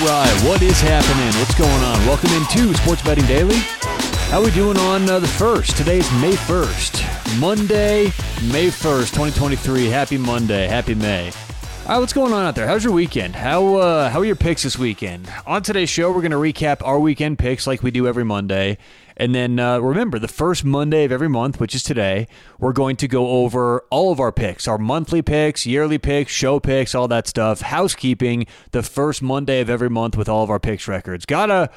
All right, what is happening? What's going on? Welcome into Sports Betting Daily. How we doing on the 1st? Today's May 1st. Monday, May 1st, 2023. Happy Monday. Happy May. All right, what's going on out there? How's your weekend? How are your picks this weekend? On today's show, we're going to recap our weekend picks like we do every Monday. And then remember, the first Monday of every month, which is today, we're going to go over all of our picks, our monthly picks, yearly picks, show picks, all that stuff. Housekeeping, the first Monday of every month with all of our picks records. Gotta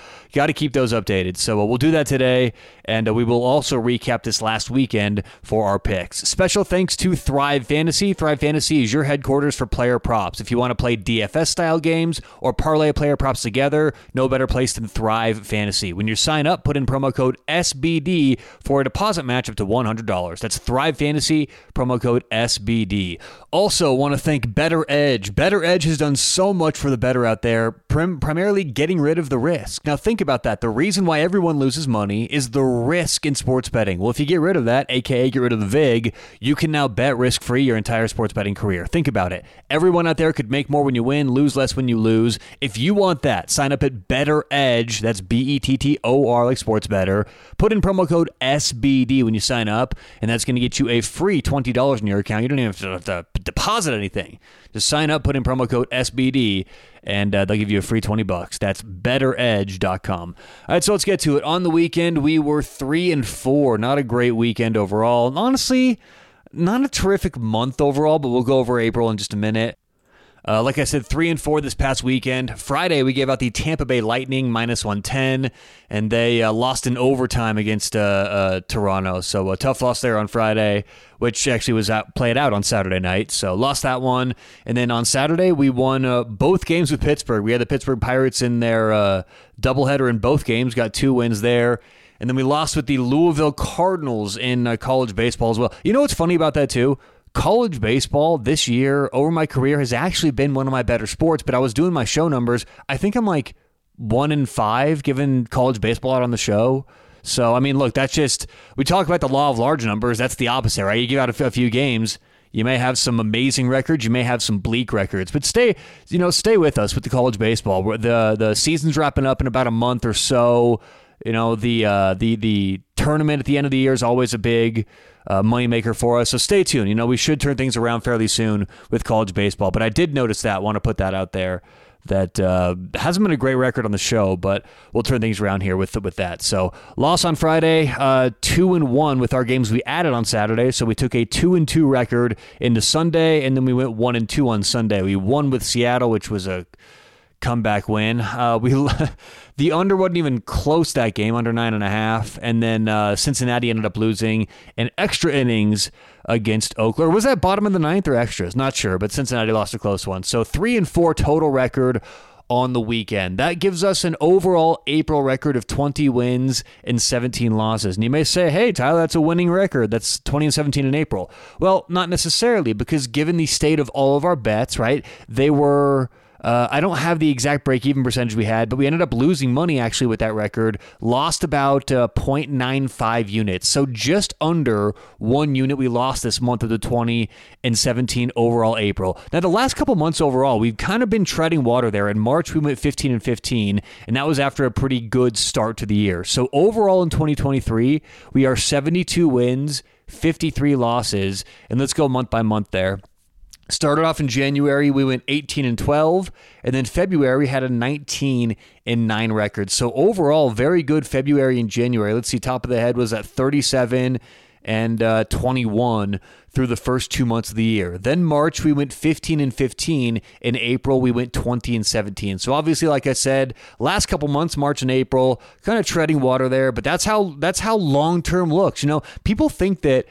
keep those updated. So we'll do that today, and we will also recap this last weekend for our picks. Special thanks to Thrive Fantasy. Thrive Fantasy is your headquarters for player props. If you want to play DFS-style games or parlay player props together, no better place than Thrive Fantasy. When you sign up, put in promo code SBD for a deposit match up to $100. That's Thrive Fantasy, promo code SBD. Also, want to thank BettorEdge. BettorEdge has done so much for the better out there, primarily getting rid of the risk. Now, think about that. The reason why everyone loses money is the risk in sports betting. Well, if you get rid of that, aka get rid of the VIG, you can now bet risk-free your entire sports betting career. Think about it. Everyone out there could make more when you win, lose less when you lose. If you want that, sign up at BettorEdge. That's BETTOR, like sports better. Put in promo code SBD when you sign up, and that's going to get you a free $20 in your account. You don't even have to deposit anything. Just sign up, put in promo code SBD, and they'll give you a free $20. That's BettorEdge.com. All right, so let's get to it. On the weekend, we were 3-4. Not a great weekend overall. And honestly, not a terrific month overall, but we'll go over April in just a minute. Like I said, 3-4 this past weekend. Friday, we gave out the Tampa Bay Lightning -110, and they lost in overtime against Toronto. So a tough loss there on Friday, which actually was played out on Saturday night. So lost that one. And then on Saturday, we won both games with Pittsburgh. We had the Pittsburgh Pirates in their doubleheader in both games, got 2 wins there. And then we lost with the Louisville Cardinals in college baseball as well. You know what's funny about that, too? College baseball this year over my career has actually been one of my better sports, but I was doing my show numbers. I think I'm like 1 in 5 given college baseball out on the show. So, I mean, look, that's just, we talk about the law of large numbers. That's the opposite, right? You give out a few games, you may have some amazing records, you may have some bleak records, but stay with us with the college baseball. The season's wrapping up in about a month or so. You know, the tournament at the end of the year is always a big moneymaker for us. So stay tuned. You know, we should turn things around fairly soon with college baseball. But I did notice that. Want to put that out there. That hasn't been a great record on the show, but we'll turn things around here with that. So loss on Friday, 2-1 with our games we added on Saturday. So we took a 2-2 record into Sunday, and then we went 1-2 on Sunday. We won with Seattle, which was a comeback win. The under wasn't even close that game, under 9.5, and then Cincinnati ended up losing in extra innings against Oakland. Was that bottom of the 9th or extras? Not sure, but Cincinnati lost a close one. So 3-4 total record on the weekend. That gives us an overall April record of 20 wins and 17 losses. And you may say, hey, Tyler, that's a winning record. That's 20-17 in April. Well, not necessarily, because given the state of all of our bets, right, they were... I don't have the exact break-even percentage we had, but we ended up losing money, actually, with that record. Lost about 0.95 units. So just under 1 unit we lost this month of the 20-17 overall April. Now, the last couple months overall, we've kind of been treading water there. In March, we went 15-15, and that was after a pretty good start to the year. So overall in 2023, we are 72 wins, 53 losses, and let's go month by month there. Started off in January, we went 18-12, and then February had a 19-9 record. So overall, very good February and January. Let's see, top of the head was at 37 and 21 through the first 2 months of the year. Then March, we went 15-15. In April, we went 20-17. So obviously, like I said, last couple months, March and April, kind of treading water there. But that's how long-term looks. You know, people think that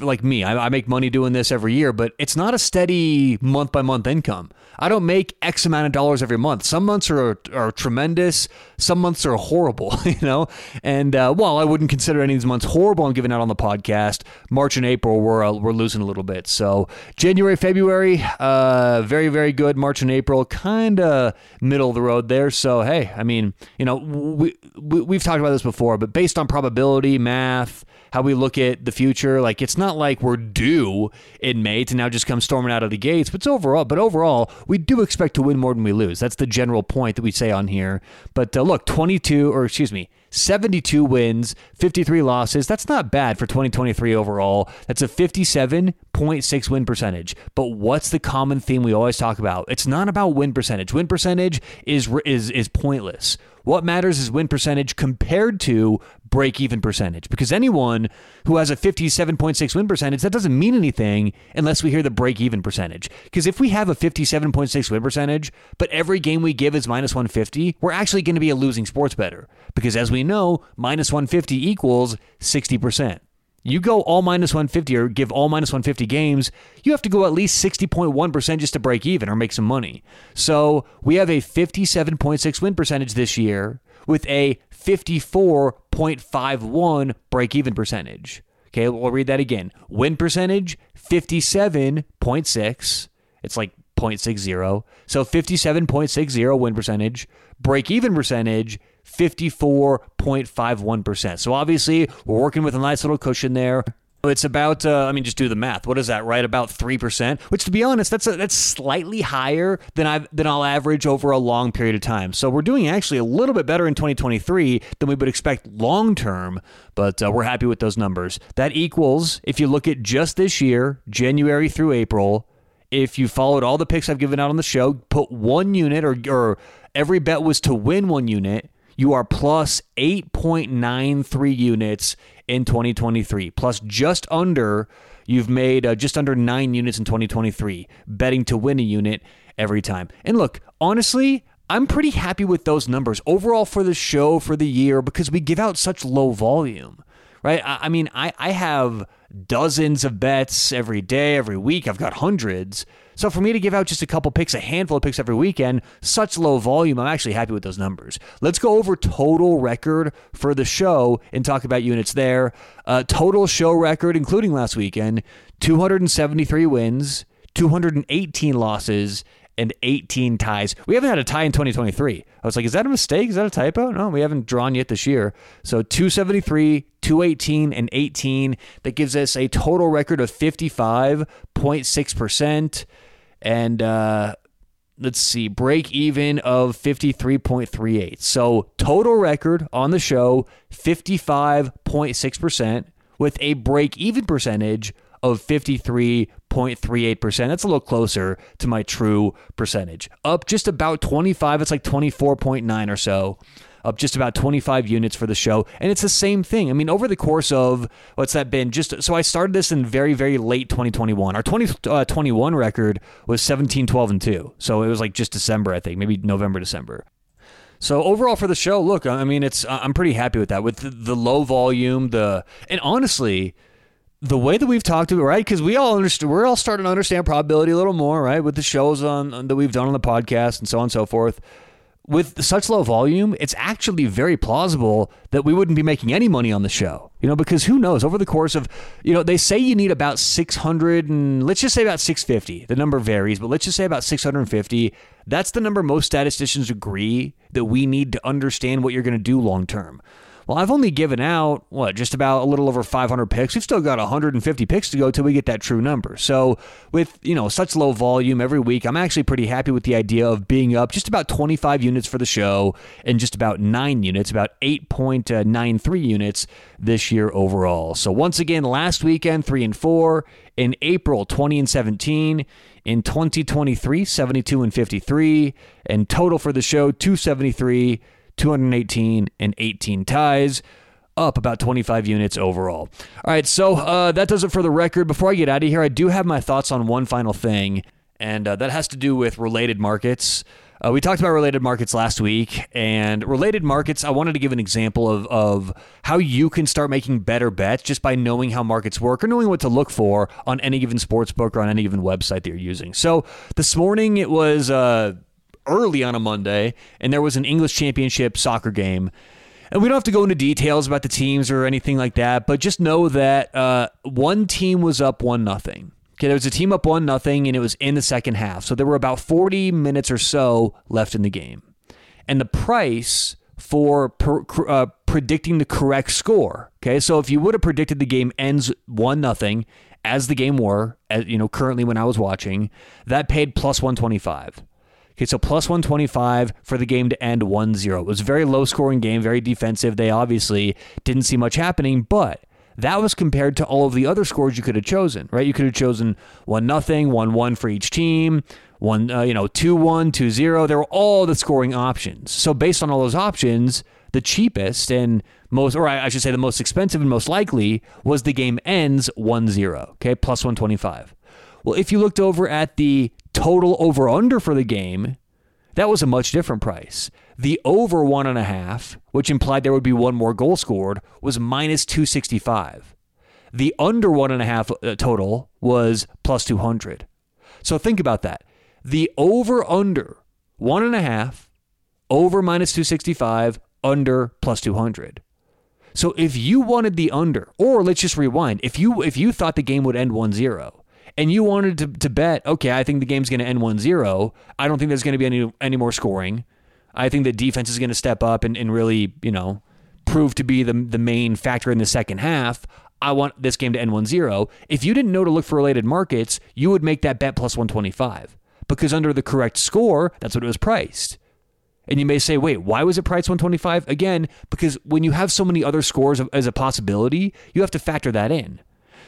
like me, I make money doing this every year, but it's not a steady month-by-month income. I don't make X amount of dollars every month. Some months are tremendous. Some months are horrible, you know? And while I wouldn't consider any of these months horrible, I'm giving out on the podcast, March and April we're losing a little bit. So January, February, very, very good. March and April, kind of middle of the road there. So, hey, I mean, you know, we've talked about this before, but based on probability, math, how we look at the future, future. Like, it's not like we're due in May to now just come storming out of the gates. But overall, we do expect to win more than we lose. That's the general point that we say on here. But look, 72 wins, 53 losses. That's not bad for 2023 overall. That's a 57.6 win percentage. But what's the common theme we always talk about? It's not about win percentage. Win percentage is pointless. What matters is win percentage compared to break-even percentage, because anyone who has a 57.6 win percentage, that doesn't mean anything unless we hear the break-even percentage. Because if we have a 57.6 win percentage, but every game we give is minus 150, we're actually going to be a losing sports bettor. Because as we know, minus 150 equals 60%. You go all minus 150 or give all minus 150 games, you have to go at least 60.1% just to break even or make some money. So we have a 57.6 win percentage this year with a 54.51 break even percentage. Okay, we'll read that again. Win percentage, 57.6. It's like 0.60. So 57.60 win percentage. Break even percentage, 54.51%. So obviously, we're working with a nice little cushion there. It's about, just do the math. What is that, right? About 3%, which, to be honest, that's slightly higher than I'll average over a long period of time. So we're doing actually a little bit better in 2023 than we would expect long-term, but we're happy with those numbers. That equals, if you look at just this year, January through April, if you followed all the picks I've given out on the show, put one unit or every bet was to win one unit, you are plus 8.93 units in 2023, plus you've made just under 9 units in 2023, betting to win a unit every time. And look, honestly, I'm pretty happy with those numbers overall for the show for the year because we give out such low volume, right? I have dozens of bets every day, every week. I've got hundreds. So for me to give out just a couple picks, a handful of picks every weekend, such low volume, I'm actually happy with those numbers. Let's go over total record for the show and talk about units there. Total show record, including last weekend, 273 wins, 218 losses, and 18 ties. We haven't had a tie in 2023. I was like, is that a mistake? Is that a typo? No, we haven't drawn yet this year. So 273, 218, and 18. That gives us a total record of 55.6%. And let's see, break even of 53.38. So total record on the show, 55.6% with a break even percentage of 53.38%. That's a little closer to my true percentage. Up just about 25, it's like 24.9 or so. Up just about 25 units for the show. And it's the same thing. I mean, over the course of, what's that been? So I started this in very, very late 2021. Our 2021 record was 17-12-2. So it was like just December, I think, maybe November, December. So overall for the show, look, I'm pretty happy with that, with the low volume, and honestly, the way that we've talked about, right? Because we're all starting to understand probability a little more, right? With the shows that we've done on the podcast and so on and so forth. With such low volume, it's actually very plausible that we wouldn't be making any money on the show, because who knows? Over the course of, they say you need about 600 and let's just say about 650. The number varies, but let's just say about 650. That's the number most statisticians agree that we need to understand what you're going to do long term. Well, I've only given out, just about a little over 500 picks. We've still got 150 picks to go till we get that true number. So with, such low volume every week, I'm actually pretty happy with the idea of being up just about 25 units for the show and just about 9 units, about 8.93 units this year overall. So once again, last weekend, 3-4. In April, 20-17. In 2023, 72-53. And total for the show, 273. 218 and 18 ties, up about 25 units overall. All right, so that does it for the record. Before I get out of here, I do have my thoughts on one final thing, and that has to do with related markets. We talked about related markets last week, and related markets, I wanted to give an example of how you can start making better bets just by knowing how markets work or knowing what to look for on any given sports book or on any given website that you're using. So this morning it was early on a Monday, and there was an English Championship soccer game. And we don't have to go into details about the teams or anything like that, but just know that one team was up 1-0. Okay, there was a team up 1-0, and it was in the second half. So there were about 40 minutes or so left in the game. And the price for predicting the correct score. Okay, so if you would have predicted the game ends 1-0 as the game were, as, you know, currently when I was watching, that paid plus 125. Okay, so plus 125 for the game to end 1-0. It was a very low-scoring game, very defensive. They obviously didn't see much happening, but that was compared to all of the other scores you could have chosen, right? You could have chosen 1-0, 1-1 for each team, 2-1, 2-0. There were all the scoring options. So based on all those options, the cheapest and most, or I should say the most expensive and most likely, was the game ends 1-0, okay, plus 125. Well, if you looked over at the total over-under for the game, that was a much different price. The over 1.5, which implied there would be one more goal scored, was minus 265. The under 1.5 total was plus 200. So think about that. The over-under, 1.5, over minus 265, under plus 200. So if you wanted the under, or let's just rewind, if you thought the game would end 1-0, and you wanted to bet, okay, I think the game's going to end 1-0. I don't think there's going to be any more scoring. I think the defense is going to step up and really, you know, prove to be the main factor in the second half. I want this game to end 1-0. If you didn't know to look for related markets, you would make that bet plus 125. Because under the correct score, that's what it was priced. And you may say, wait, why was it priced 125? Again, because when you have so many other scores as a possibility, you have to factor that in.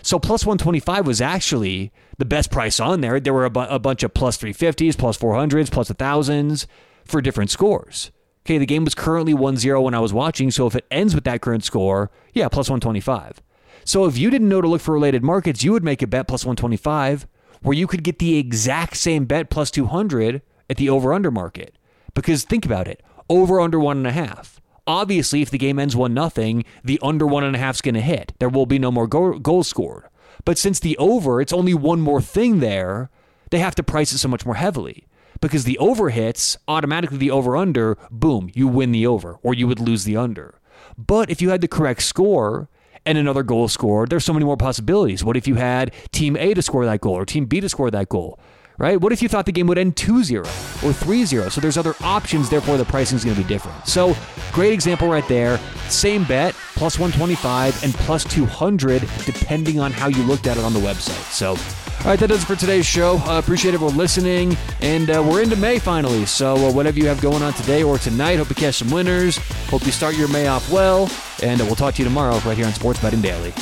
So plus 125 was actually the best price on there. There were a bunch of plus 350s, plus 400s, plus 1,000s for different scores. Okay, the game was currently 1-0 when I was watching, so if it ends with that current score, yeah, plus 125. So if you didn't know to look for related markets, you would make a bet plus 125 where you could get the exact same bet plus 200 at the over-under market. Because think about it, over-under 1.5. Obviously, if the game ends 1-0, the under 1.5 is going to hit. There will be no more goals scored. But since the over, it's only one more thing there, they have to price it so much more heavily. Because the over hits, automatically the over-under, boom, you win the over, or you would lose the under. But if you had the correct score and another goal scored, there's so many more possibilities. What if you had Team A to score that goal or Team B to score that goal? Right? What if you thought the game would end 2-0 or 3-0? So there's other options, therefore the pricing is going to be different. So great example right there. Same bet, plus 125 and plus 200, depending on how you looked at it on the website. So, all right, that does it for today's show. Appreciate everyone listening. And we're into May finally. So whatever you have going on today or tonight, hope you catch some winners. Hope you start your May off well. And we'll talk to you tomorrow right here on Sports Betting Daily.